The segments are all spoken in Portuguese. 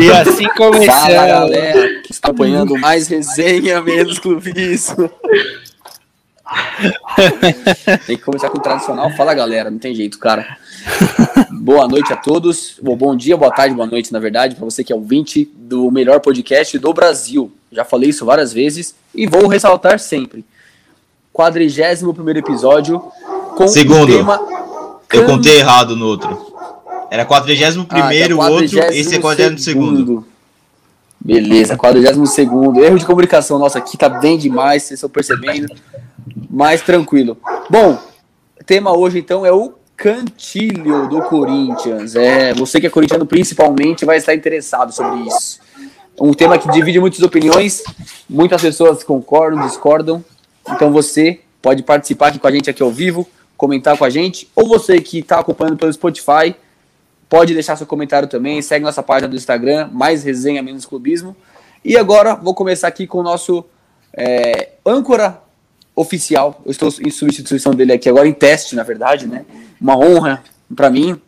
E assim começamos. Fala, galera, que está apanhando mais resenha, menos clubismo. Tem que começar com o tradicional. Fala, galera, não tem jeito, cara. Boa noite a todos. Bom dia, boa tarde, boa noite, na verdade, para você que é ouvinte do melhor podcast do Brasil. Já falei isso várias vezes e vou ressaltar sempre. 41º episódio com segundo. O tema... Eu contei errado no outro. Era 41º, o outro, esse é 42º. Beleza, 42º. Erro de comunicação nossa aqui tá bem demais, vocês estão percebendo. Mais tranquilo. Bom, o tema hoje então é o Cantilho do Corinthians. Você que é corintiano principalmente vai estar interessado sobre isso. Um tema que divide muitas opiniões, muitas pessoas concordam, discordam. Então você pode participar aqui com a gente aqui ao vivo, comentar com a gente, ou você que está acompanhando pelo Spotify, pode deixar seu comentário também, segue nossa página do Instagram, mais resenha, menos clubismo. E agora vou começar aqui com o nosso âncora oficial. Eu estou em substituição dele aqui agora, em teste, na verdade, né? Uma honra para mim.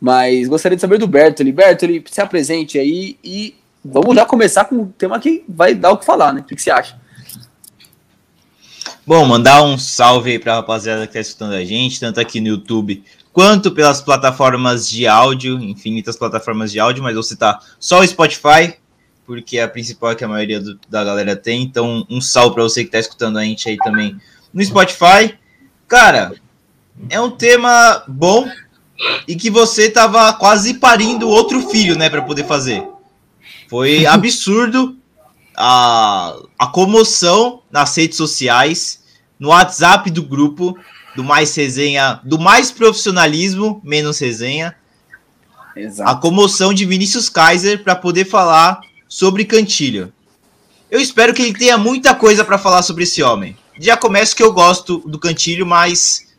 Mas gostaria de saber do Bertoli. Bertoli, se apresente aí e vamos já começar com um tema que vai dar o que falar, né? O que você acha? Bom, mandar um salve aí para a rapaziada que está escutando a gente, tanto aqui no YouTube quanto pelas plataformas de áudio, infinitas plataformas de áudio, mas vou citar só o Spotify, porque é a principal que a maioria da galera tem. Então, um salve para você que está escutando a gente aí também no Spotify. Cara, é um tema bom e que você tava quase parindo outro filho, né, para poder fazer. Foi absurdo a comoção nas redes sociais, no WhatsApp do grupo, do mais resenha, do mais profissionalismo, menos resenha. Exato. A comoção de Vinícius Kaiser para poder falar sobre Cantilho. Eu espero que ele tenha muita coisa para falar sobre esse homem. Já começo que eu gosto do Cantilho, mas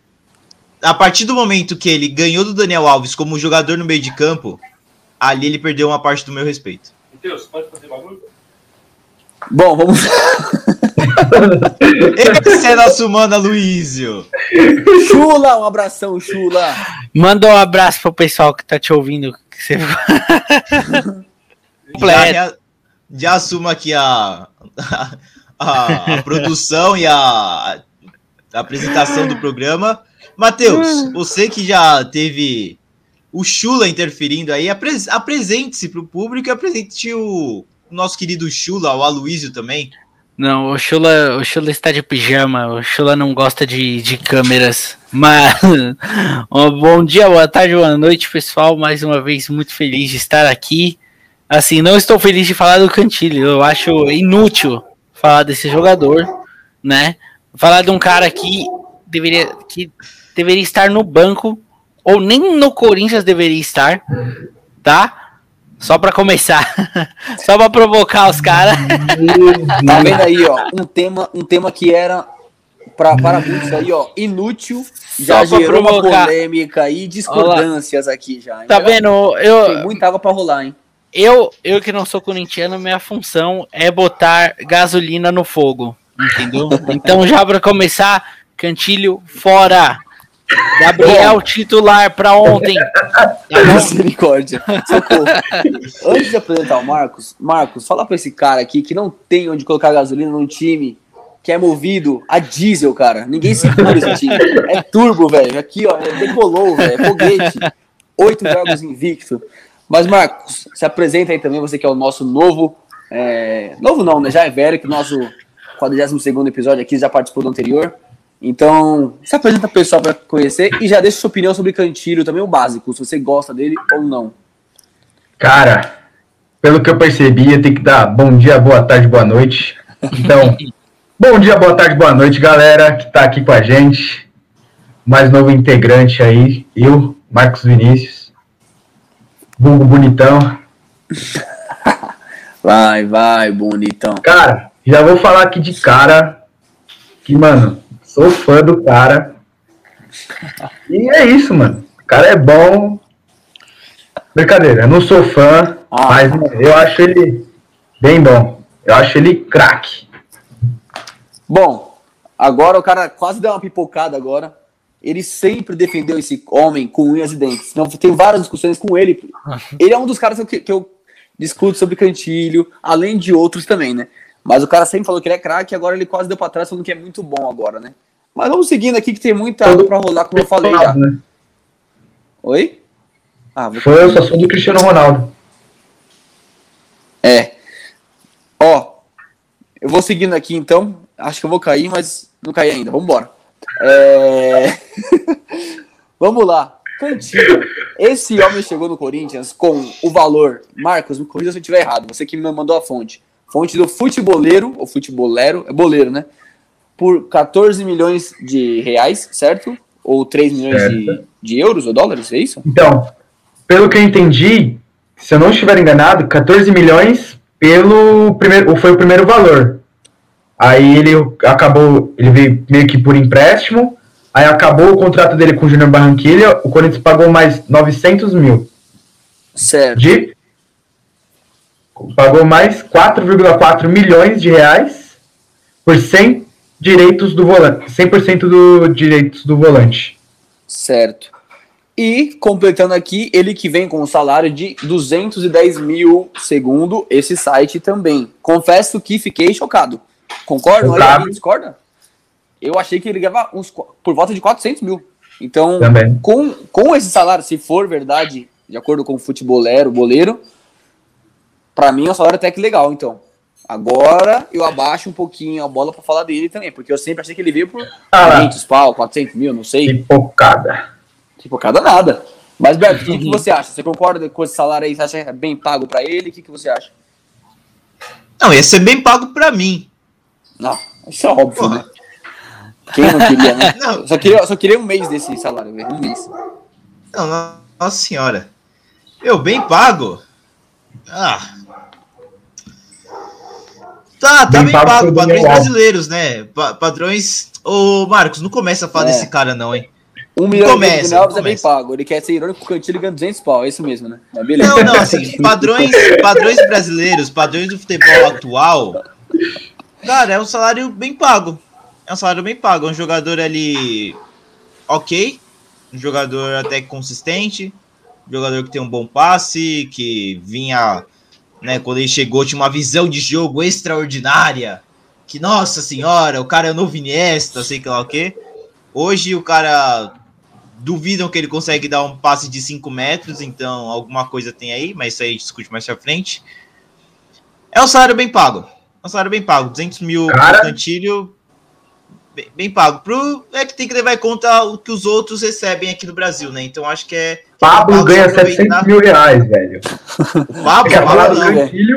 a partir do momento que ele ganhou do Daniel Alves como jogador no meio de campo, ali ele perdeu uma parte do meu respeito. Mateus, pode fazer bagulho? Bom, vamos... Esse é nosso mano Luísio Chula, um abração, Chula. Manda um abraço pro pessoal que tá te ouvindo, que você... já assuma aqui a produção e a apresentação do programa. Matheus, você que já teve o Chula interferindo aí, apresente-se pro público e apresente o nosso querido Chula, o Aloysio também. Não, o Chula está de pijama, o Chula não gosta de câmeras, mas bom dia, boa tarde, boa noite, pessoal, mais uma vez muito feliz de estar aqui. Assim, não estou feliz de falar do Cantilho, eu acho inútil falar desse jogador, né, falar de um cara que deveria estar no banco, ou nem no Corinthians deveria estar, tá? Só pra começar, só pra provocar os caras. Tá vendo aí, ó, um tema que era para muitos aí, ó, inútil, já gerou uma polêmica e discordâncias. Olá. Aqui já. Hein? Tá vendo? Tem muita água pra rolar, hein? Eu que não sou corintiano, minha função é botar gasolina no fogo, entendeu? Então já pra começar, Cantilho fora. Gabriel titular pra ontem. Misericórdia. Socorro. Antes de apresentar o Marcos, fala pra esse cara aqui que não tem onde colocar gasolina num time que é movido a diesel, cara. Ninguém segura esse time. É turbo, velho. Aqui, ó, decolou, velho. É foguete. 8 jogos invicto. Mas, Marcos, se apresenta aí também, você que é o nosso novo... Novo não, né? Já é velho, que o nosso 42º episódio aqui já participou do anterior. Então, se apresenta pro pessoal para conhecer e já deixa sua opinião sobre Cantilho, também o básico, se você gosta dele ou não. Cara, pelo que eu percebi, eu tenho que dar bom dia, boa tarde, boa noite. Então, bom dia, boa tarde, boa noite, galera que tá aqui com a gente. Mais novo integrante aí, eu, Marcos Vinícius. Vulgo Bonitão. Vai, Bonitão. Cara, já vou falar aqui de cara que, mano... Sou fã do cara. E é isso, mano. O cara é bom. Brincadeira, eu não sou fã, mas eu acho ele bem bom. Eu acho ele craque. Bom, agora o cara quase deu uma pipocada agora. Ele sempre defendeu esse homem com unhas e dentes. Não, tem várias discussões com ele. Ele é um dos caras que eu discuto sobre Cantilho, além de outros também, né? Mas o cara sempre falou que ele é craque, agora ele quase deu pra trás falando que é muito bom agora, né? Mas vamos seguindo aqui que tem muita água pra rolar, como eu falei já. Né? Oi? Ah, vou... Foi a situação do Cristiano Ronaldo. É. Ó, eu vou seguindo aqui então. Acho que eu vou cair, mas não caí ainda. Vambora. Vamos lá. Cantilho. Esse homem chegou no Corinthians com o valor. Marcos, me corrija se eu estiver errado. Você que me mandou a fonte. Fonte do Futebolero, ou Futebolero, é boleiro, né? Por 14 milhões de reais, certo? Ou 3 milhões de euros ou dólares, é isso? Então, pelo que eu entendi, se eu não estiver enganado, 14 milhões pelo primeiro, foi o primeiro valor. Aí ele acabou, ele veio meio que por empréstimo, aí acabou o contrato dele com o Júnior Barranquilla, o Corinthians pagou mais 900 mil. Certo. Pagou mais 4,4 milhões de reais por 100% do direitos do volante. Certo. E, completando aqui, ele que vem com um salário de 210 mil, segundo esse site também. Confesso que fiquei chocado. Concorda? Olha, discorda? Eu achei que ele ganhava por volta de 400 mil. Então, com esse salário, se for verdade, de acordo com o Futebolero, boleiro, pra mim é um salário até que legal, então. Agora eu abaixo um pouquinho a bola pra falar dele também, porque eu sempre achei que ele veio por 500 pau, 400 mil, não sei. Pipocada nada. Mas, Beto, o que você acha? Você concorda com esse salário aí? Você acha que é bem pago pra ele? O que você acha? Não, ia ser bem pago pra mim. Não, isso é óbvio, né? Quem não queria, né? Não. Só queria um mês desse salário, velho. Um mês. Não, nossa senhora. Eu bem pago? Ah... Tá bem pago, padrões brasileiros, né? Padrões... Ô, Marcos, não começa a falar desse cara não, hein? Um milhão de reais é bem pago. Ele quer ser irônico porque o Cantilho ganha 200 pau, é isso mesmo, né? É beleza. Não, assim, padrões brasileiros, padrões do futebol atual... Cara, é um salário bem pago. É um jogador ali... Ok. Um jogador até consistente. Um jogador que tem um bom passe, que vinha... Né, quando ele chegou, tinha uma visão de jogo extraordinária. Que, nossa senhora, o cara é o novo Iniesta, sei lá o quê. Hoje o cara... Duvidam que ele consegue dar um passe de 5 metros, então alguma coisa tem aí, mas isso aí a gente discute mais pra frente. É um salário bem pago. 200 mil pro Cantilho, bem pago. É que tem que levar em conta o que os outros recebem aqui no Brasil, né? Então acho que é... Pablo ganha 700 mil reais, velho. O Pablo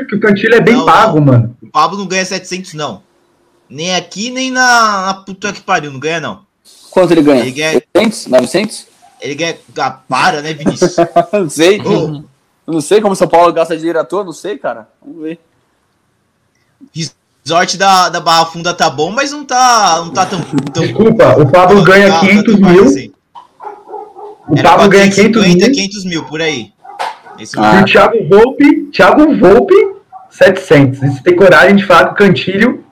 que o Cantilho é bem pago, mano. O Pablo não ganha 700, não. Nem aqui, nem na puta que pariu, não ganha, não. Quanto ele ganha? 800? 900? Ele ganha... Ah, para, né, Vinícius? Não sei. Oh. Não sei como o São Paulo gasta dinheiro à toa, não sei, cara. Vamos ver. Resort da Barra Funda tá bom, mas não tá tão... Desculpa, o Pablo ganha 500 mil. Assim. O Pablo ganha 500 mil, por aí. Esse e o Thiago Volpe, 700. Se tem coragem de falar que o Cantilho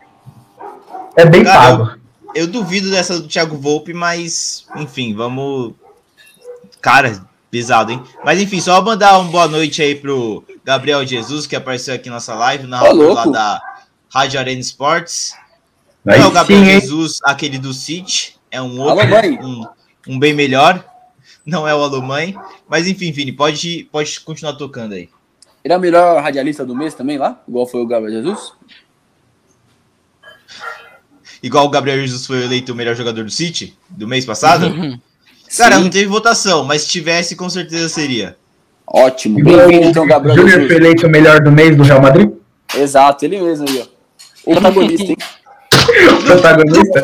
é bem pago. Eu duvido dessa do Thiago Volpe, mas, enfim, vamos... Cara, pesado, hein? Mas, enfim, só mandar uma boa noite aí pro Gabriel Jesus, que apareceu aqui na nossa live, na lá da Rádio Arena Esportes. É o Gabriel Jesus, aquele do City. É um outro, um bem melhor. Não é o Alô Mãe. Mas enfim, Vini, pode continuar tocando aí. Ele é o melhor radialista do mês também lá? Igual foi o Gabriel Jesus? Igual o Gabriel Jesus foi eleito o melhor jogador do City do mês passado? Cara, sim. Não teve votação, mas se tivesse, com certeza seria. Ótimo. Bem-vindo, então, Gabriel Jesus. Júnior foi eleito o melhor do mês do Real Madrid? Exato, ele mesmo aí, ó. O protagonista, hein? O protagonista?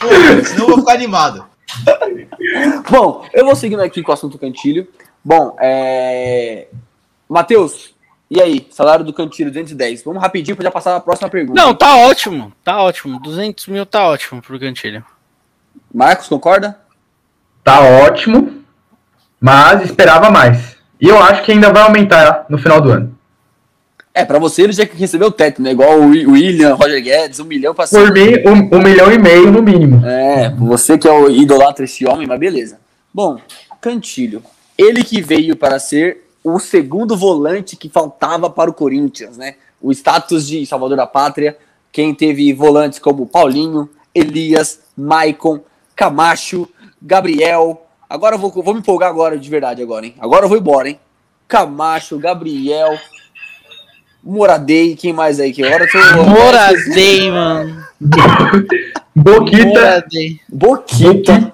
Pô, senão eu vou ficar animado. Bom, eu vou seguindo aqui com o assunto Cantilho. Bom, Matheus, e aí? Salário do Cantilho, 210. Vamos rapidinho pra já passar a próxima pergunta. Não, tá ótimo, tá ótimo. 200 mil tá ótimo pro Cantilho. Marcos, concorda? Tá ótimo, mas esperava mais. E eu acho que ainda vai aumentar no final do ano. É, pra você ele já recebeu o teto, né? Igual o William, Roger Guedes, 1 milhão pra cima. Por mim, 1,5 milhão no mínimo. É, você que é o idolatra esse homem, mas beleza. Bom, Cantilho, ele que veio para ser o segundo volante que faltava para o Corinthians, né? O status de Salvador da Pátria, quem teve volantes como Paulinho, Elias, Maicon, Camacho, Gabriel... Agora eu vou me empolgar agora, de verdade, agora, hein? Agora eu vou embora, hein? Camacho, Gabriel... Moradei, quem mais aí? Que hora que eu... Moradei, mano. Boquita. Moradei. Boquita.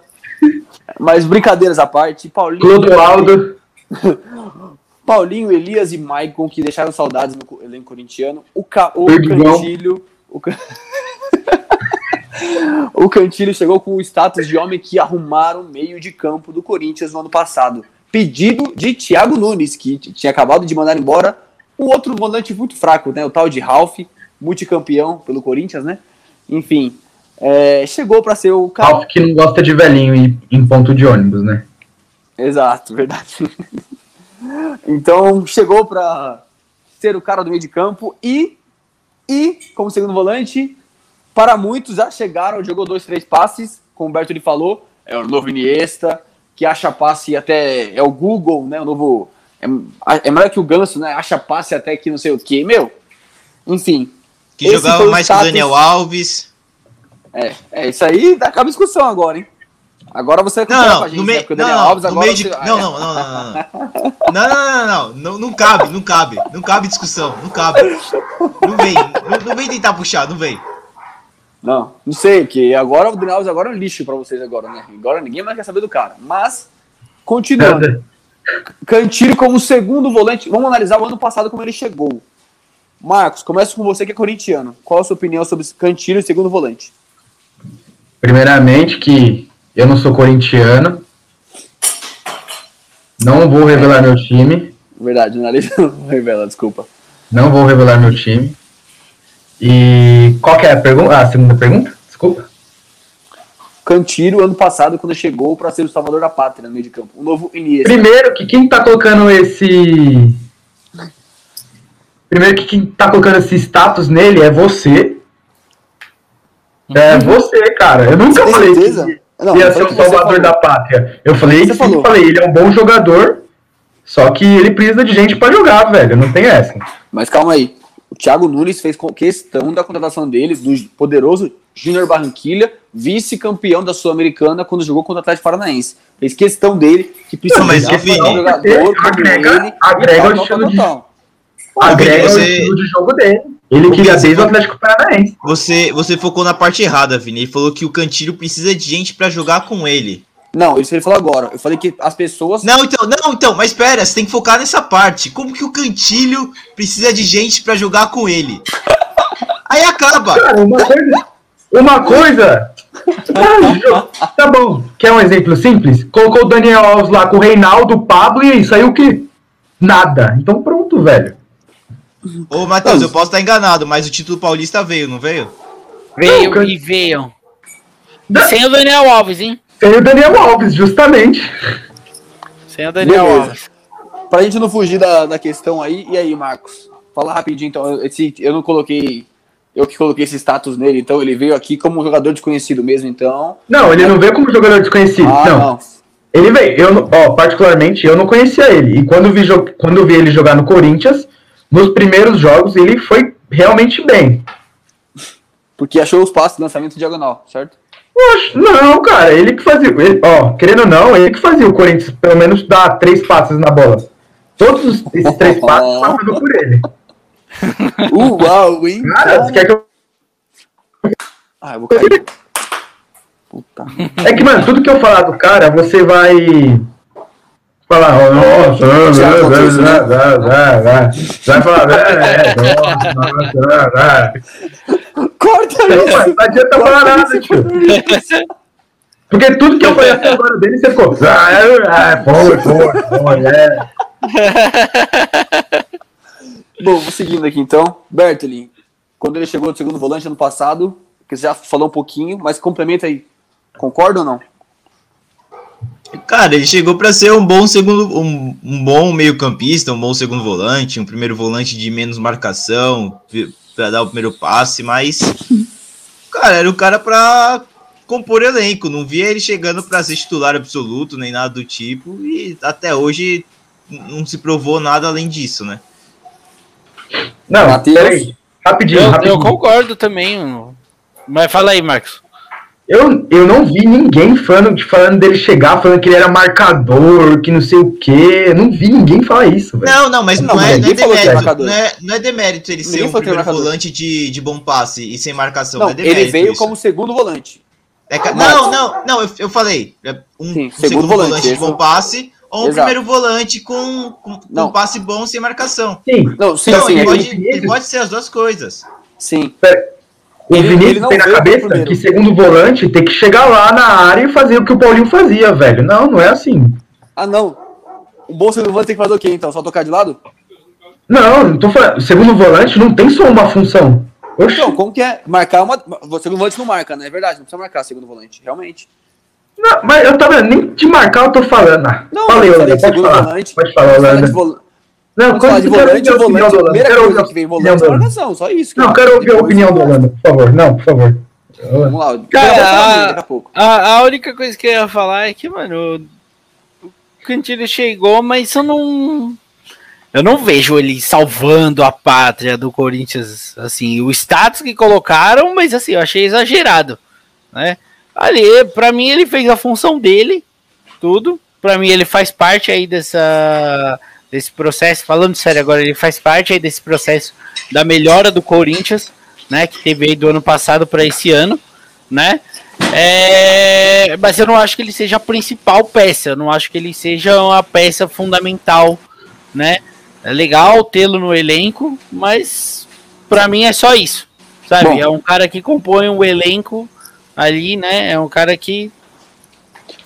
Mas brincadeiras à parte. Paulinho. Clodoaldo. Paulinho, Elias e Maicon, que deixaram saudades no elenco corintiano. O Cantilho. O Cantilho chegou com o status de homem que arrumaram o meio de campo do Corinthians no ano passado. Pedido de Thiago Nunes, que tinha acabado de mandar embora um outro volante muito fraco, né? O tal de Ralf, multicampeão pelo Corinthians, né? Enfim, chegou para ser o cara... Ralf que não gosta de velhinho em ponto de ônibus, né? Exato, verdade. Então, chegou para ser o cara do meio de campo e como segundo volante, para muitos já chegaram, jogou 2, 3 passes, como o Berto lhe falou, é o novo Iniesta, que acha passe até... É o Google, né? O novo... É melhor que o Ganso, né? Acha passe até que não sei o que, meu. Enfim. Que jogava mais que o Daniel Alves. É isso aí, acaba a discussão agora, hein? Agora você vai contar com a gente, né? Porque o Daniel Alves agora... Não cabe, não cabe. Não cabe discussão, não cabe. Não vem tentar puxar, não vem. Não sei, porque agora o Daniel Alves agora é um lixo pra vocês agora, né? Agora ninguém mais quer saber do cara. Mas, continuando... Cantilho como segundo volante. Vamos analisar o ano passado como ele chegou. Marcos, começa com você que é corintiano. Qual a sua opinião sobre Cantilho e segundo volante? Primeiramente que eu não sou corintiano. Não vou revelar meu time. Verdade, não revela, desculpa. Não vou revelar meu time. E qual que é a pergunta? A segunda pergunta? Desculpa. Cantilho, ano passado, quando chegou para ser o Salvador da Pátria no meio de campo. O novo Iniesta. Primeiro que quem tá colocando esse status nele é você. É você, cara. Eu nunca falei que ia ser o Salvador da Pátria. Eu falei que sim, falei, ele é um bom jogador, só que ele precisa de gente para jogar, velho. Não tem essa. Mas calma aí. O Thiago Nunes fez questão da contratação deles, do poderoso Júnior Barranquilla, vice-campeão da Sul-Americana quando jogou contra o Atlético Paranaense. Fez questão dele, que precisa de um jogador agrega o estilo de jogo dele. Ele queria desde o Atlético Paranaense. Você focou na parte errada, Vini. Ele falou que o Cantilho precisa de gente pra jogar com ele. Não, isso ele falou agora. Eu falei que as pessoas... Não, então, mas espera, você tem que focar nessa parte. Como que o Cantilho precisa de gente pra jogar com ele? Aí acaba. Cara, uma coisa... Tá bom. Quer um exemplo simples? Colocou o Daniel Alves lá com o Reinaldo, o Pablo e saiu o quê? Nada. Então pronto, velho. Ô, Matheus, eu posso estar enganado, mas o título paulista veio, não veio? Veio. Sem o Daniel Alves, hein? Sem o Daniel Alves, justamente. Sem o Daniel Alves. Pra gente não fugir da questão aí, e aí, Marcos? Fala rapidinho, então. Eu que coloquei esse status nele, então ele veio aqui como um jogador desconhecido mesmo, então... Não, ele não veio como jogador desconhecido, não. Ele veio, particularmente, eu não conhecia ele. E quando eu vi ele jogar no Corinthians, nos primeiros jogos, ele foi realmente bem. Porque achou os passos de lançamento diagonal, certo? Não, cara, ele que fazia... querendo ou não, ele que fazia o Corinthians pelo menos dar 3 passes na bola. Todos esses 3 passes passavam por ele. Uau, hein? Cara, você quer que eu... eu vou cair. Puta. É que, mano, tudo que eu falar do cara, você vai... falar... Vai falar... Corta isso! Não adianta falar nada, tio. Porque tudo que eu falei até agora dele, você ficou... Bom, vou seguindo aqui então. Bertoli, quando ele chegou no segundo volante ano passado, que você já falou um pouquinho, mas complementa aí. Concorda ou não? Cara, ele chegou para ser um bom segundo, um bom meio-campista, um bom segundo volante, um primeiro volante de menos marcação para dar o primeiro passe, mas cara, era o cara para compor elenco, não via ele chegando para ser titular absoluto, nem nada do tipo, e até hoje não se provou nada além disso, né? Não, Matheus, rapidinho. Eu concordo também, mas fala aí, Marcos. Eu não vi ninguém falando dele chegar, falando que ele era marcador, que não sei o quê. Eu não vi ninguém falar isso, velho. Não, mas não é demérito. Não é demérito ele ser um primeiro volante de bom passe e sem marcação. Não, não é demérito, ele veio isso. Como segundo volante. Eu falei. Segundo volante de bom passe ou um primeiro volante com passe bom sem marcação. Sim. Não, ele pode ser as duas coisas. Sim. O Vinícius tem na cabeça que segundo volante tem que chegar lá na área e fazer o que o Paulinho fazia, velho. Não é assim. Ah, não. O bom segundo volante tem que fazer o quê, então? Só tocar de lado? Não tô falando. Segundo volante não tem só uma função. Oxi. Então, como que é? Marcar uma... O segundo volante não marca, né? É verdade, não precisa marcar segundo volante, realmente. Não, mas eu tava... Nem de marcar eu tô falando. Não, falei, Holanda, pode falar. Volante, pode falar, Holanda. Não, quando volante, a primeira coisa que vem volante é marcação, só isso. Não, quero ouvir a opinião do Holanda, por favor. Não, por favor. Vamos lá, cara, a única coisa que eu ia falar é que, mano, o Cantilho chegou, mas eu não vejo ele salvando a pátria do Corinthians, assim, o status que colocaram, mas assim, eu achei exagerado, né? Ali, pra mim, ele fez a função dele, tudo. Pra mim, ele faz parte aí desse processo, falando sério agora, ele faz parte aí desse processo da melhora do Corinthians, né, que teve aí do ano passado para esse ano, né, mas eu não acho que ele seja a principal peça, eu não acho que ele seja uma peça fundamental, né, é legal tê-lo no elenco, mas para mim é só isso, sabe, bom. É um cara que compõe um elenco ali, né, é um cara que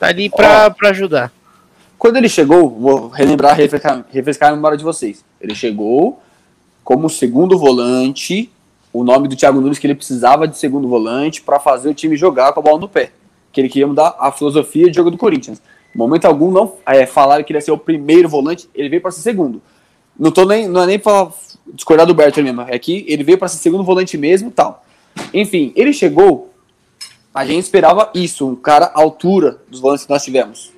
tá ali para ajudar. Quando ele chegou, vou relembrar, refrescar a memória de vocês. Ele chegou como segundo volante, o nome do Thiago Nunes que ele precisava de segundo volante para fazer o time jogar com a bola no pé. Que ele queria mudar a filosofia de jogo do Corinthians. Em momento algum, não falaram que ele ia ser o primeiro volante, ele veio para ser segundo. Não é nem para discordar do Berto mesmo, é que ele veio para ser segundo volante mesmo e tal. Enfim, ele chegou, a gente esperava isso, um cara à altura dos volantes que nós tivemos.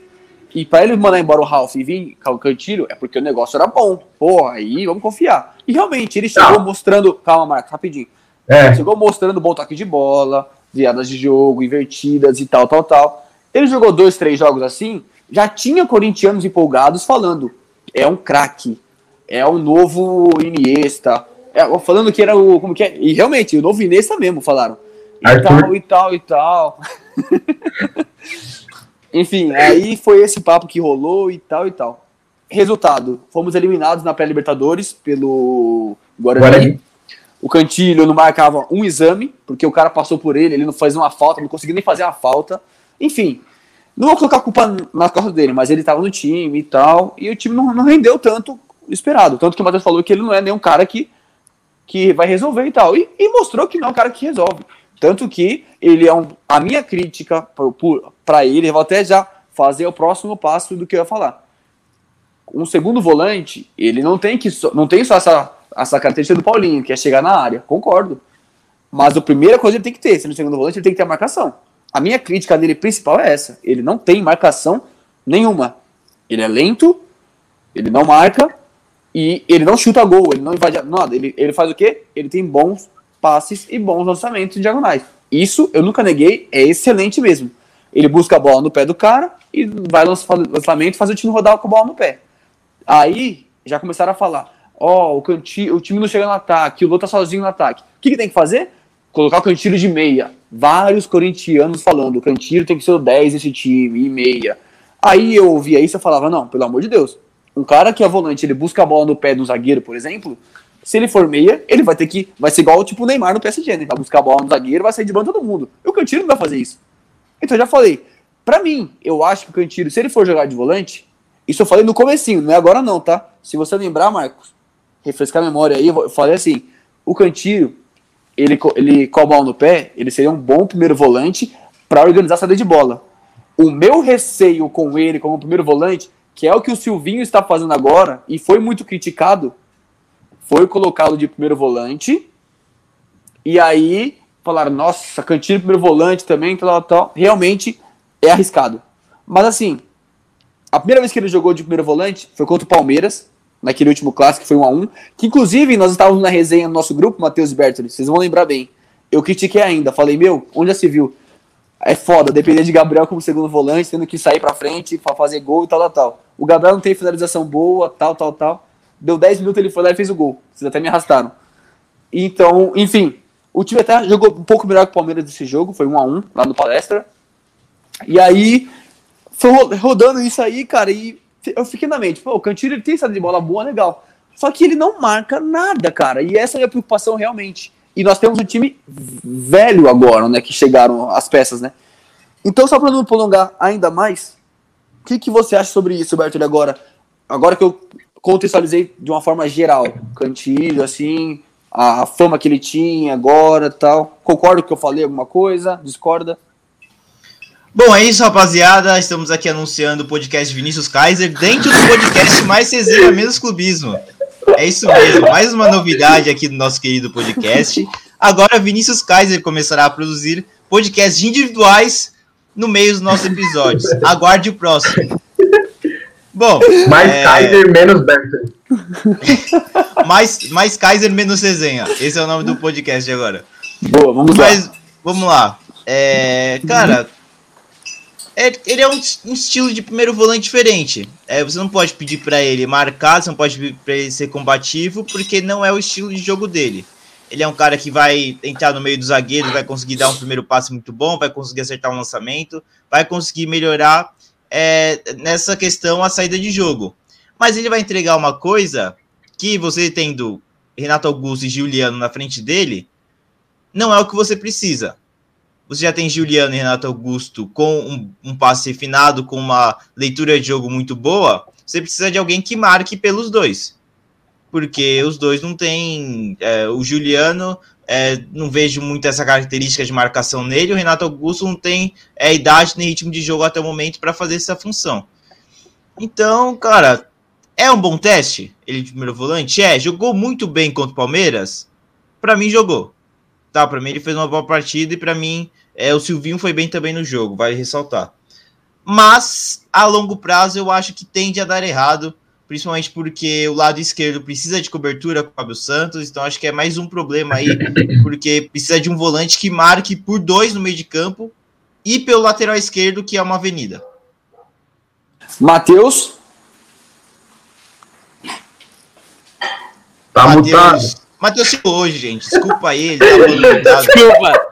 E pra ele mandar embora o Ralf e vir com o Cantilho, é porque o negócio era bom. Porra, aí vamos confiar. E realmente, ele chegou mostrando... Calma, Marcos, rapidinho. Ele chegou mostrando bom toque de bola, viradas de jogo, invertidas e tal. Ele jogou 2-3 jogos assim, já tinha corintianos empolgados falando, é um craque, é um novo Iniesta. Falando que era o... Como que é? E realmente, o novo Iniesta mesmo, falaram. E tal. Enfim, aí foi esse papo que rolou e tal. Resultado, fomos eliminados na pré-Libertadores pelo Guarani. O Cantilho não marcava um exame, porque o cara passou por ele não faz uma falta, não conseguiu nem fazer a falta. Enfim, não vou colocar a culpa nas costas dele, mas ele estava no time e tal, e o time não rendeu tanto esperado. Tanto que o Matheus falou que ele não é nenhum cara que vai resolver e tal. E mostrou que não é um cara que resolve. Tanto que ele é a minha crítica para ele, eu vou até já fazer o próximo passo do que eu ia falar. Um segundo volante, ele não tem só essa característica do Paulinho, que é chegar na área, concordo. Mas a primeira coisa ele tem que ter, sendo segundo volante, ele tem que ter a marcação. A minha crítica dele principal é essa, ele não tem marcação nenhuma. Ele é lento, ele não marca e ele não chuta gol, ele não invade nada. Ele faz o quê? Ele tem bons passes e bons lançamentos em diagonais. Isso, eu nunca neguei, é excelente mesmo. Ele busca a bola no pé do cara e vai lançar o lançamento e faz o time rodar com a bola no pé. Aí, já começaram a falar, o time não chega no ataque, o Lô tá sozinho no ataque. O que tem que fazer? Colocar o Cantilho de meia. Vários corintianos falando, o Cantilho tem que ser o 10 desse time, e meia. Aí eu ouvia isso e falava, não, pelo amor de Deus, um cara que é volante, ele busca a bola no pé do zagueiro, por exemplo... Se ele for meia, ele vai ter que... Vai ser igual tipo o Neymar no PSG, né? Vai buscar a bola no zagueiro, vai sair de banco todo mundo. E o Cantilho não vai fazer isso. Então eu já falei. Pra mim, eu acho que o Cantilho, se ele for jogar de volante... Isso eu falei no comecinho, não é agora não, tá? Se você lembrar, Marcos, refrescar a memória aí, eu falei assim... O Cantilho, ele com a bola no pé, ele seria um bom primeiro volante pra organizar a saída de bola. O meu receio com ele como primeiro volante, que é o que o Silvinho está fazendo agora, e foi muito criticado, foi colocá-lo de primeiro volante, e aí falaram, nossa, Cantilho primeiro volante também, tal, tal, realmente é arriscado. Mas assim, a primeira vez que ele jogou de primeiro volante foi contra o Palmeiras, naquele último clássico, que foi 1-1, que inclusive nós estávamos na resenha no nosso grupo, Matheus e Bertoli, vocês vão lembrar bem, eu critiquei ainda, falei, meu, onde já se viu? É foda, depender de Gabriel como segundo volante, tendo que sair pra frente, fazer gol e tal, tal, tal. O Gabriel não tem finalização boa, tal, tal, tal. Deu 10 minutos, ele foi lá e fez o gol. Vocês até me arrastaram. Então, enfim, o time até jogou um pouco melhor que o Palmeiras nesse jogo, foi 1-1 lá no Palestra. E aí, foi rodando isso aí, cara, e eu fiquei na mente, pô, o Cantilho ele tem saída de bola boa, legal. Só que ele não marca nada, cara, e essa é a minha preocupação realmente. E nós temos um time velho agora, né? Que chegaram as peças, né? Então, só para não prolongar ainda mais, o que você acha sobre isso, Bertoli, agora? Agora que eu contextualizei de uma forma geral, Cantilho, assim, a fama que ele tinha agora e tal. Concorda com o que eu falei, alguma coisa? Discorda? Bom, é isso, rapaziada. Estamos aqui anunciando o podcast Vinícius Kaiser dentro do podcast Mais Resenha, Menos Clubismo. É isso mesmo, mais uma novidade aqui do nosso querido podcast. Agora Vinícius Kaiser começará a produzir podcasts individuais no meio dos nossos episódios. Aguarde o próximo. Bom, mais Kaiser, menos Bertoli. mais Kaiser, menos resenha. Esse é o nome do podcast agora. Boa, vamos lá. Cara, ele é um estilo de primeiro volante diferente. Você não pode pedir para ele marcar, você não pode pedir para ele ser combativo, porque não é o estilo de jogo dele. Ele é um cara que vai entrar no meio do zagueiro, vai conseguir dar um primeiro passe muito bom, vai conseguir acertar um lançamento, vai conseguir melhorar nessa questão a saída de jogo. Mas ele vai entregar uma coisa que você tendo Renato Augusto e Giuliano na frente dele, não é o que você precisa. Você já tem Giuliano e Renato Augusto com um passe refinado, com uma leitura de jogo muito boa. Você precisa de alguém que marque pelos dois. Porque os dois não têm... o Giuliano, não vejo muito essa característica de marcação nele. O Renato Augusto não tem idade nem ritmo de jogo até o momento para fazer essa função. Então, cara, é um bom teste? Ele de primeiro volante? Jogou muito bem contra o Palmeiras? Para mim, jogou. Tá, para mim ele fez uma boa partida e para mim o Silvinho foi bem também no jogo, vale ressaltar. Mas a longo prazo eu acho que tende a dar errado, principalmente porque o lado esquerdo precisa de cobertura com o Fábio Santos, então acho que é mais um problema aí, porque precisa de um volante que marque por dois no meio de campo e pelo lateral esquerdo, que é uma avenida. Matheus? Tá mutado. Matheus chegou hoje, gente. Desculpa ele. Desculpa.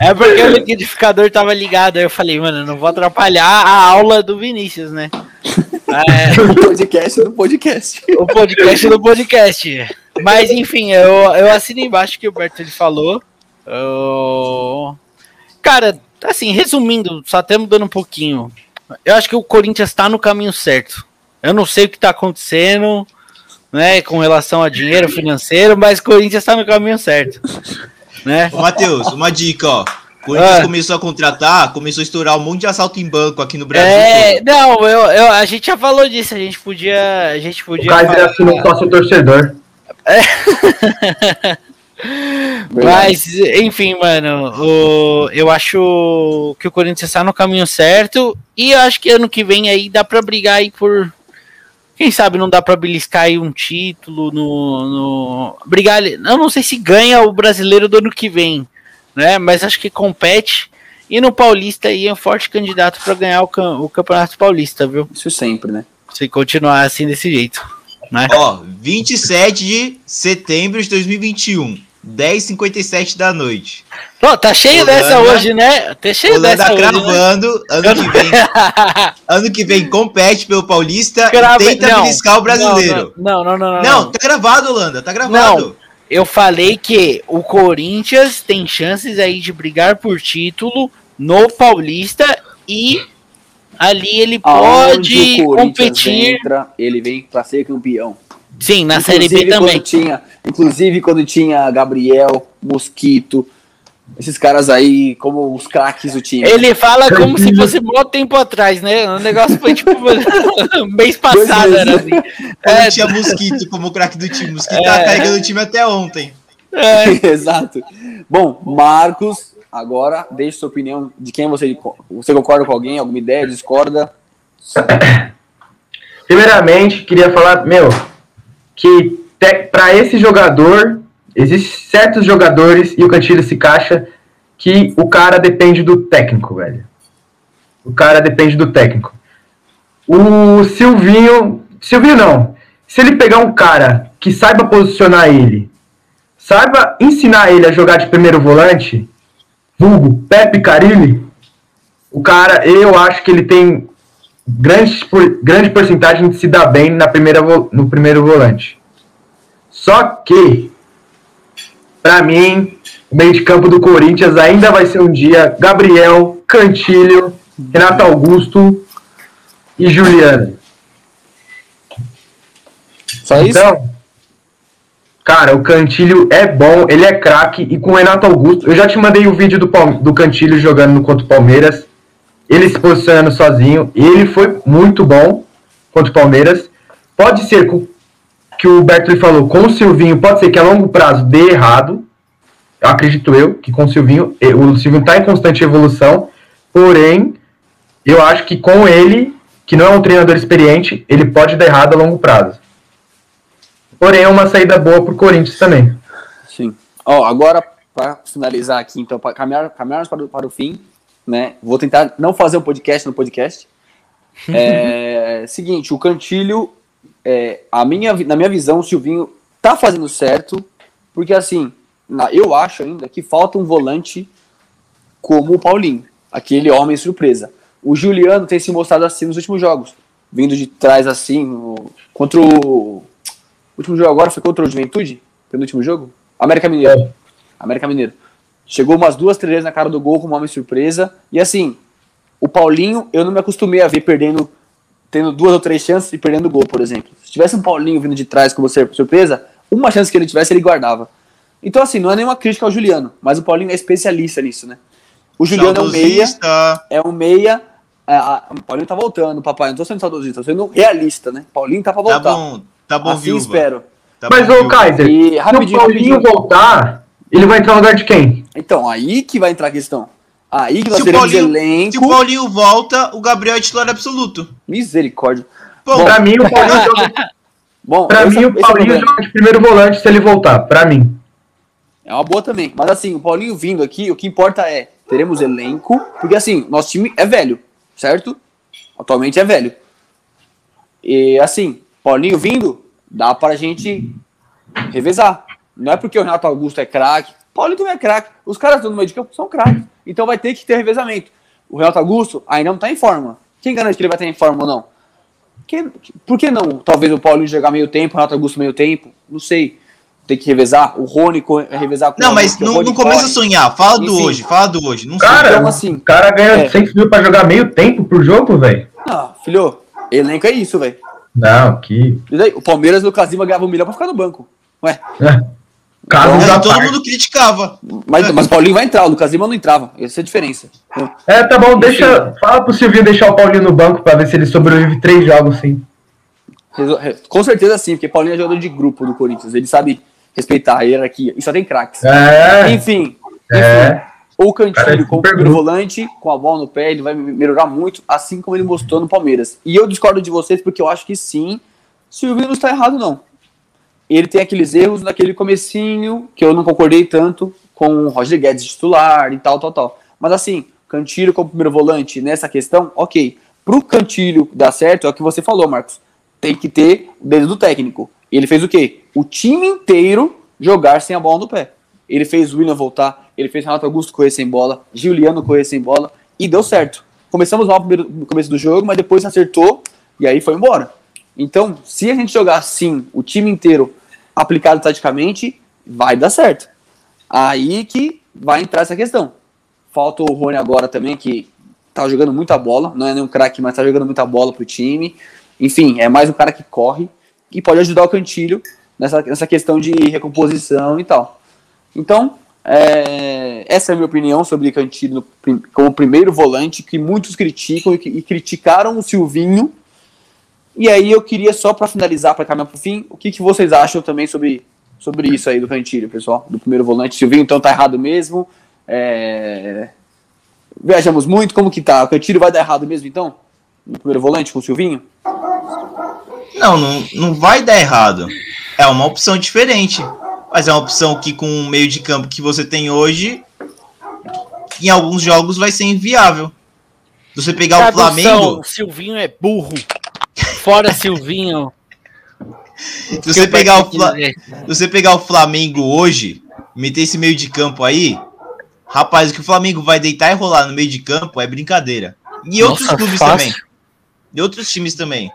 É porque o liquidificador tava ligado. Aí eu falei, mano, eu não vou atrapalhar a aula do Vinícius, né? O podcast do podcast. Mas, enfim, eu assino embaixo o que o Bertoli falou. Cara, assim, resumindo, só até mudando um pouquinho. Eu acho que o Corinthians tá no caminho certo. Eu não sei o que tá acontecendo... Né, com relação a dinheiro financeiro, mas o Corinthians está no caminho certo. Né? Matheus, uma dica, ó. O Corinthians começou a contratar, começou a estourar um monte de assalto em banco aqui no Brasil. Não, a gente já falou disso, a gente podia. O Kaiser assinou sócio torcedor. Mas, enfim, mano, eu acho que o Corinthians está no caminho certo e eu acho que ano que vem aí dá para brigar aí por... Quem sabe não dá pra beliscar aí um título no... Brigar, eu não sei se ganha o brasileiro do ano que vem, né? Mas acho que compete. E no Paulista aí é um forte candidato pra ganhar o Campeonato Paulista, viu? Isso sempre, né? Se continuar assim desse jeito, né? Ó, 27 de setembro de 2021, 10h57 da noite. Pô, tá cheio Holanda, dessa hoje, né? Tá cheio Holanda dessa cravando, hoje, né? Ano que vem compete pelo Paulista e tenta beliscar o brasileiro. Não, tá gravado, Holanda, tá gravado. Não, eu falei que o Corinthians tem chances aí de brigar por título no Paulista e ali ele pode competir. Ele vem pra ser campeão. Sim, na Série B também. Inclusive quando tinha Gabriel, Mosquito... Esses caras aí, como os craques do time. Ele fala como se fosse mó tempo atrás, né? O negócio foi tipo mês passado, era assim. Tinha Mosquito como craque do time. Mosquito tá carregando o time até ontem. Exato. Bom, Marcos, agora deixe sua opinião de quem você concorda com alguém, alguma ideia, discorda? Primeiramente, queria falar, que para esse jogador, existem certos jogadores, e o Cantilho se caixa, que o cara depende do técnico, velho. O cara depende do técnico. O Silvinho... Silvinho não. Se ele pegar um cara que saiba posicionar ele, saiba ensinar ele a jogar de primeiro volante, vulgo Pepe Carilli, o cara, eu acho que ele tem grande porcentagem de se dar bem no primeiro volante. Só que... Pra mim, o meio de campo do Corinthians ainda vai ser um dia Gabriel, Cantilho, Renato Augusto e Juliano. Só isso? Então, cara, o Cantilho é bom, ele é craque, e com o Renato Augusto, eu já te mandei o vídeo do Cantilho jogando contra o Palmeiras, ele se posicionando sozinho, ele foi muito bom contra o Palmeiras. Pode ser que o Bertoli falou, com o Silvinho, pode ser que a longo prazo dê errado. Eu acredito que com o Silvinho está em constante evolução. Porém, eu acho que com ele, que não é um treinador experiente, ele pode dar errado a longo prazo. Porém, é uma saída boa para o Corinthians também. Sim. Agora, para finalizar aqui, então, para caminharmos para o fim, né? Vou tentar não fazer o podcast no podcast. Seguinte, o Cantilho... na minha visão, o Silvinho tá fazendo certo, porque assim, eu acho ainda que falta um volante como o Paulinho, aquele homem surpresa. O Juliano tem se mostrado assim nos últimos jogos, vindo de trás assim, contra o último jogo agora foi contra o Juventude, penúltimo jogo, América Mineiro, chegou umas 2, 3 vezes na cara do gol como homem surpresa, e assim, o Paulinho, eu não me acostumei a ver tendo 2 ou 3 chances e perdendo gol, por exemplo. Se tivesse um Paulinho vindo de trás como surpresa, uma chance que ele tivesse, ele guardava. Então, assim, não é nenhuma crítica ao Juliano, mas o Paulinho é especialista nisso, né? O Juliano saudosista. É um meia. O Paulinho tá voltando, papai. Não tô sendo saudosista, tô sendo realista, né? Paulinho tá pra voltar. Tá bom, assim viúva. Espero. Tá mas, bom, Kaiser, e, se o Paulinho voltar, ele vai entrar no lugar de quem? Então, aí que vai entrar a questão. Aí que nós teremos elenco. Se o Paulinho volta, o Gabriel é titular absoluto. Misericórdia. Bom, pra mim, o Paulinho joga de primeiro volante se ele voltar, pra mim. É uma boa também. Mas assim, o Paulinho vindo aqui, o que importa é, teremos elenco, porque assim, nosso time é velho, certo? Atualmente é velho. E assim, Paulinho vindo, dá pra gente revezar. Não é porque o Renato Augusto é craque, Paulinho também é craque. Os caras do meio de campo são craques. Então vai ter que ter revezamento. O Renato Augusto ainda não tá em forma. Quem garante que ele vai estar em forma ou não? Por que não? Talvez o Paulinho jogar meio tempo, o Renato Augusto meio tempo. Não sei. Tem que revezar. O Rony revezar com o Rony. Não, mas não começa a sonhar. Fala do hoje. Não cara, então, assim, o cara ganha 100 mil pra jogar meio tempo pro jogo, velho. Ah, filho. Elenco é isso, velho. Não, que... E daí, o Palmeiras, o Casima ganhava 1 milhão pra ficar no banco. Ué... Todo mundo criticava. Mas o Paulinho vai entrar, o Lucas Lima não entrava. Essa é a diferença. Tá bom, fala pro Silvinho deixar o Paulinho no banco pra ver se ele sobrevive 3 jogos, sim. Com certeza sim, porque Paulinho é jogador de grupo do Corinthians. Ele sabe respeitar a hierarquia. E só tem craques. Enfim, o Cantilho com o primeiro volante, com a bola no pé, ele vai melhorar muito, assim como ele mostrou no Palmeiras. E eu discordo de vocês porque eu acho que sim, Silvinho não está errado, não. Ele tem aqueles erros naquele comecinho que eu não concordei tanto com o Roger Guedes titular e tal. Mas assim, Cantilho como primeiro volante nessa questão, ok. Pro Cantilho dar certo, é o que você falou, Marcos. Tem que ter o dedo do técnico. Ele fez o quê? O time inteiro jogar sem a bola no pé. Ele fez o William voltar, ele fez Renato Augusto correr sem bola, Juliano correr sem bola e deu certo. Começamos mal no começo do jogo, mas depois acertou e aí foi embora. Então, se a gente jogar assim, o time inteiro aplicado taticamente, vai dar certo. Aí que vai entrar essa questão. Falta o Rony agora também, que tá jogando muita bola, não é nenhum craque, mas tá jogando muita bola pro time. Enfim, é mais um cara que corre e pode ajudar o Cantilho nessa questão de recomposição e tal. Então, Essa é a minha opinião sobre Cantino como primeiro volante, que muitos criticam e criticaram o Silvinho. E aí eu queria só para finalizar, para caminhar para o fim, o que vocês acham também sobre isso aí do Cantilho, pessoal, do primeiro volante. Silvinho, então, tá errado mesmo? Viajamos muito, como que tá? O Cantilho vai dar errado mesmo, então? No primeiro volante com o Silvinho? Não vai dar errado. É uma opção diferente. Mas é uma opção que, com o meio de campo que você tem hoje, em alguns jogos vai ser inviável. Você pegar tradução, o Flamengo... Silvinho é burro. Fora Silvinho. Se você pegar o Flamengo hoje, meter esse meio de campo aí, rapaz, o que o Flamengo vai deitar e rolar no meio de campo é brincadeira. E outros clubes também. E outros times também.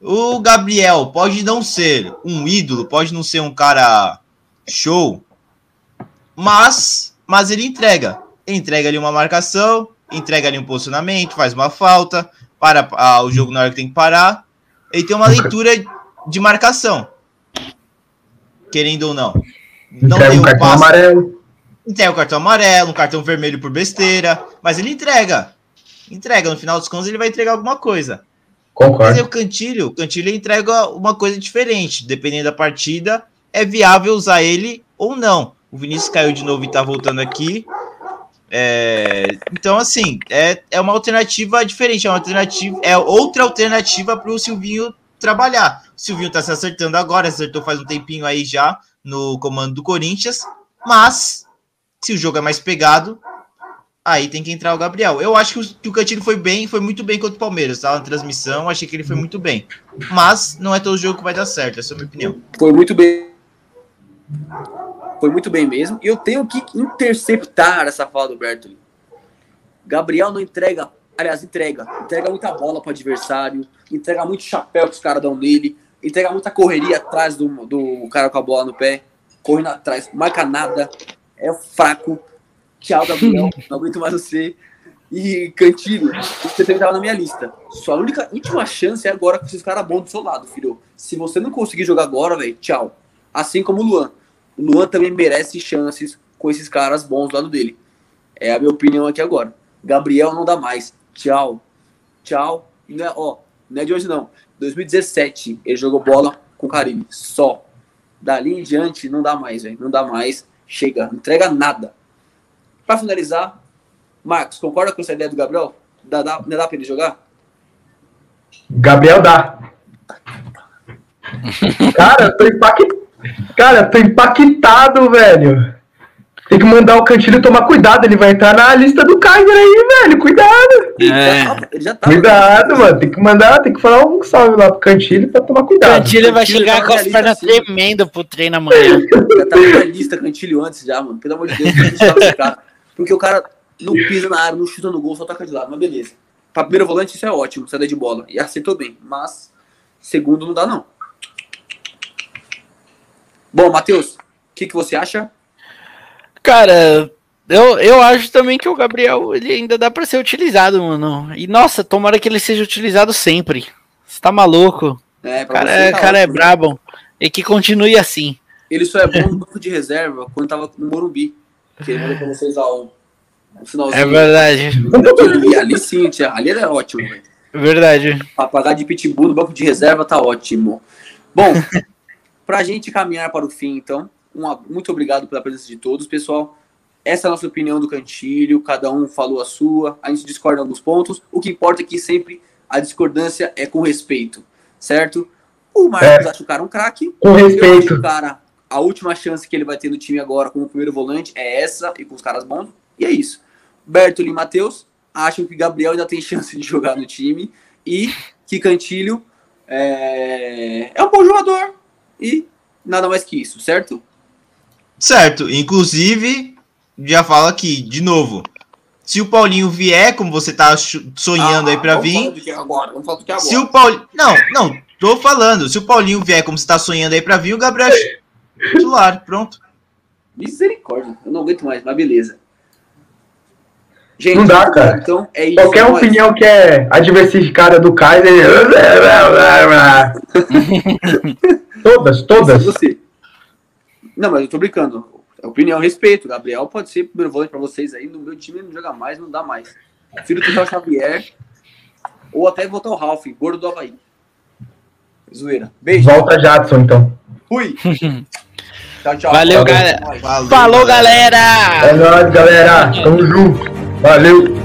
O Gabriel pode não ser um ídolo, pode não ser um cara... show, mas ele entrega ali uma marcação, entrega ali um posicionamento, faz uma falta, para o jogo na hora que tem que parar, ele tem uma leitura de marcação, querendo ou não. Não entrega um cartão amarelo. Entrega um cartão amarelo, um cartão vermelho por besteira, mas ele entrega, no final dos contos ele vai entregar alguma coisa. Concordo. Mas aí o Cantilho entrega uma coisa diferente, dependendo da partida, é viável usar ele ou não. O Vinícius caiu de novo e tá voltando aqui. Então, assim, é uma alternativa diferente. É outra alternativa pro Silvinho trabalhar. O Silvinho tá se acertando agora, acertou faz um tempinho aí já no comando do Corinthians. Mas, se o jogo é mais pegado, aí tem que entrar o Gabriel. Eu acho que o Cantilho foi muito bem contra o Palmeiras, tá? Na transmissão, achei que ele foi muito bem. Mas, não é todo jogo que vai dar certo, essa é a minha opinião. Foi muito bem mesmo. E eu tenho que interceptar essa fala do Bertoli. Gabriel não entrega, aliás, entrega muita bola para o adversário, entrega muito chapéu que os caras dão nele, entrega muita correria atrás do cara com a bola no pé, correndo atrás, marca nada, é fraco. Tchau, Gabriel, não aguento mais você. E Cantilho, você também estava na minha lista. Sua última chance é agora com esses caras bons do seu lado, filho. Se você não conseguir jogar agora, velho, tchau. Assim como o Luan. O Luan também merece chances com esses caras bons do lado dele. É a minha opinião aqui agora. Gabriel não dá mais. Tchau. Tchau. Não é de hoje, não. 2017, ele jogou bola com o Carille. Só. Dali em diante, não dá mais, velho. Não dá mais. Chega. Não entrega nada. Pra finalizar, Marcos, concorda com essa ideia do Gabriel? Não dá pra ele jogar? Gabriel dá. Cara, tô impactado, velho. Tem que mandar o Cantilho tomar cuidado, ele vai entrar na lista do Kaiser aí, velho. Cuidado. Ele já tá. Cuidado, velho. Mano. Tem que falar um salve lá pro Cantilho pra tomar cuidado. Cantilho vai chegar com as pernas tremendas pro treino amanhã. Já tava na lista Cantilho antes já, mano. Pelo amor de Deus, porque o cara não pisa na área, não chuta no gol, só toca de lado. Mas beleza. Pra primeiro volante isso é ótimo, saída de bola. E acertou bem. Mas segundo não dá, não. Bom, Matheus, o que você acha? Cara, eu acho também que o Gabriel ele ainda dá pra ser utilizado, mano. E, nossa, tomara que ele seja utilizado sempre. Você tá maluco? O cara é brabo. E que continue assim. Ele só é bom no banco de reserva quando tava no Morumbi. Que ele mandou pra vocês lá um finalzinho. É verdade. Ali sim, tia. Ali era ótimo. É verdade. Apagar de pitbull no banco de reserva tá ótimo. Bom... Pra gente caminhar para o fim, então, muito obrigado pela presença de todos, pessoal. Essa é a nossa opinião do Cantilho, cada um falou a sua, a gente discorda em alguns pontos. O que importa é que sempre a discordância é com respeito, certo? O Marcos acha o cara um craque. Com respeito. O cara, a última chance que ele vai ter no time agora como primeiro volante é essa, e com os caras bons, e é isso. Bertoli e Matheus acham que Gabriel ainda tem chance de jogar no time, e que Cantilho é um bom jogador. E nada mais que isso, certo? Certo. Inclusive, já falo aqui, de novo, se o Paulinho vier, como você tá sonhando aí pra vir... Vamos falar do que agora. Se o Paulinho... Não, tô falando. Se o Paulinho vier, como você tá sonhando aí pra vir, o Gabriel... titular, pronto. Misericórdia. Eu não aguento mais, mas beleza. Gente, não dá, cara. Então, é isso. Qualquer opinião que é adversificada do Kaiser... Todas. Não, mas eu tô brincando. opinião, respeito. Gabriel pode ser primeiro volante para vocês aí. No meu time ele não joga mais, não dá mais. Prefiro tentar o Xavier ou até botar o Ralf, gordo do Avaí. Zoeira. Beijo. Volta Jadson, então. Fui. Tchau, tchau. Valeu, galera. Falou, galera. É nóis, galera. Tamo junto. Valeu.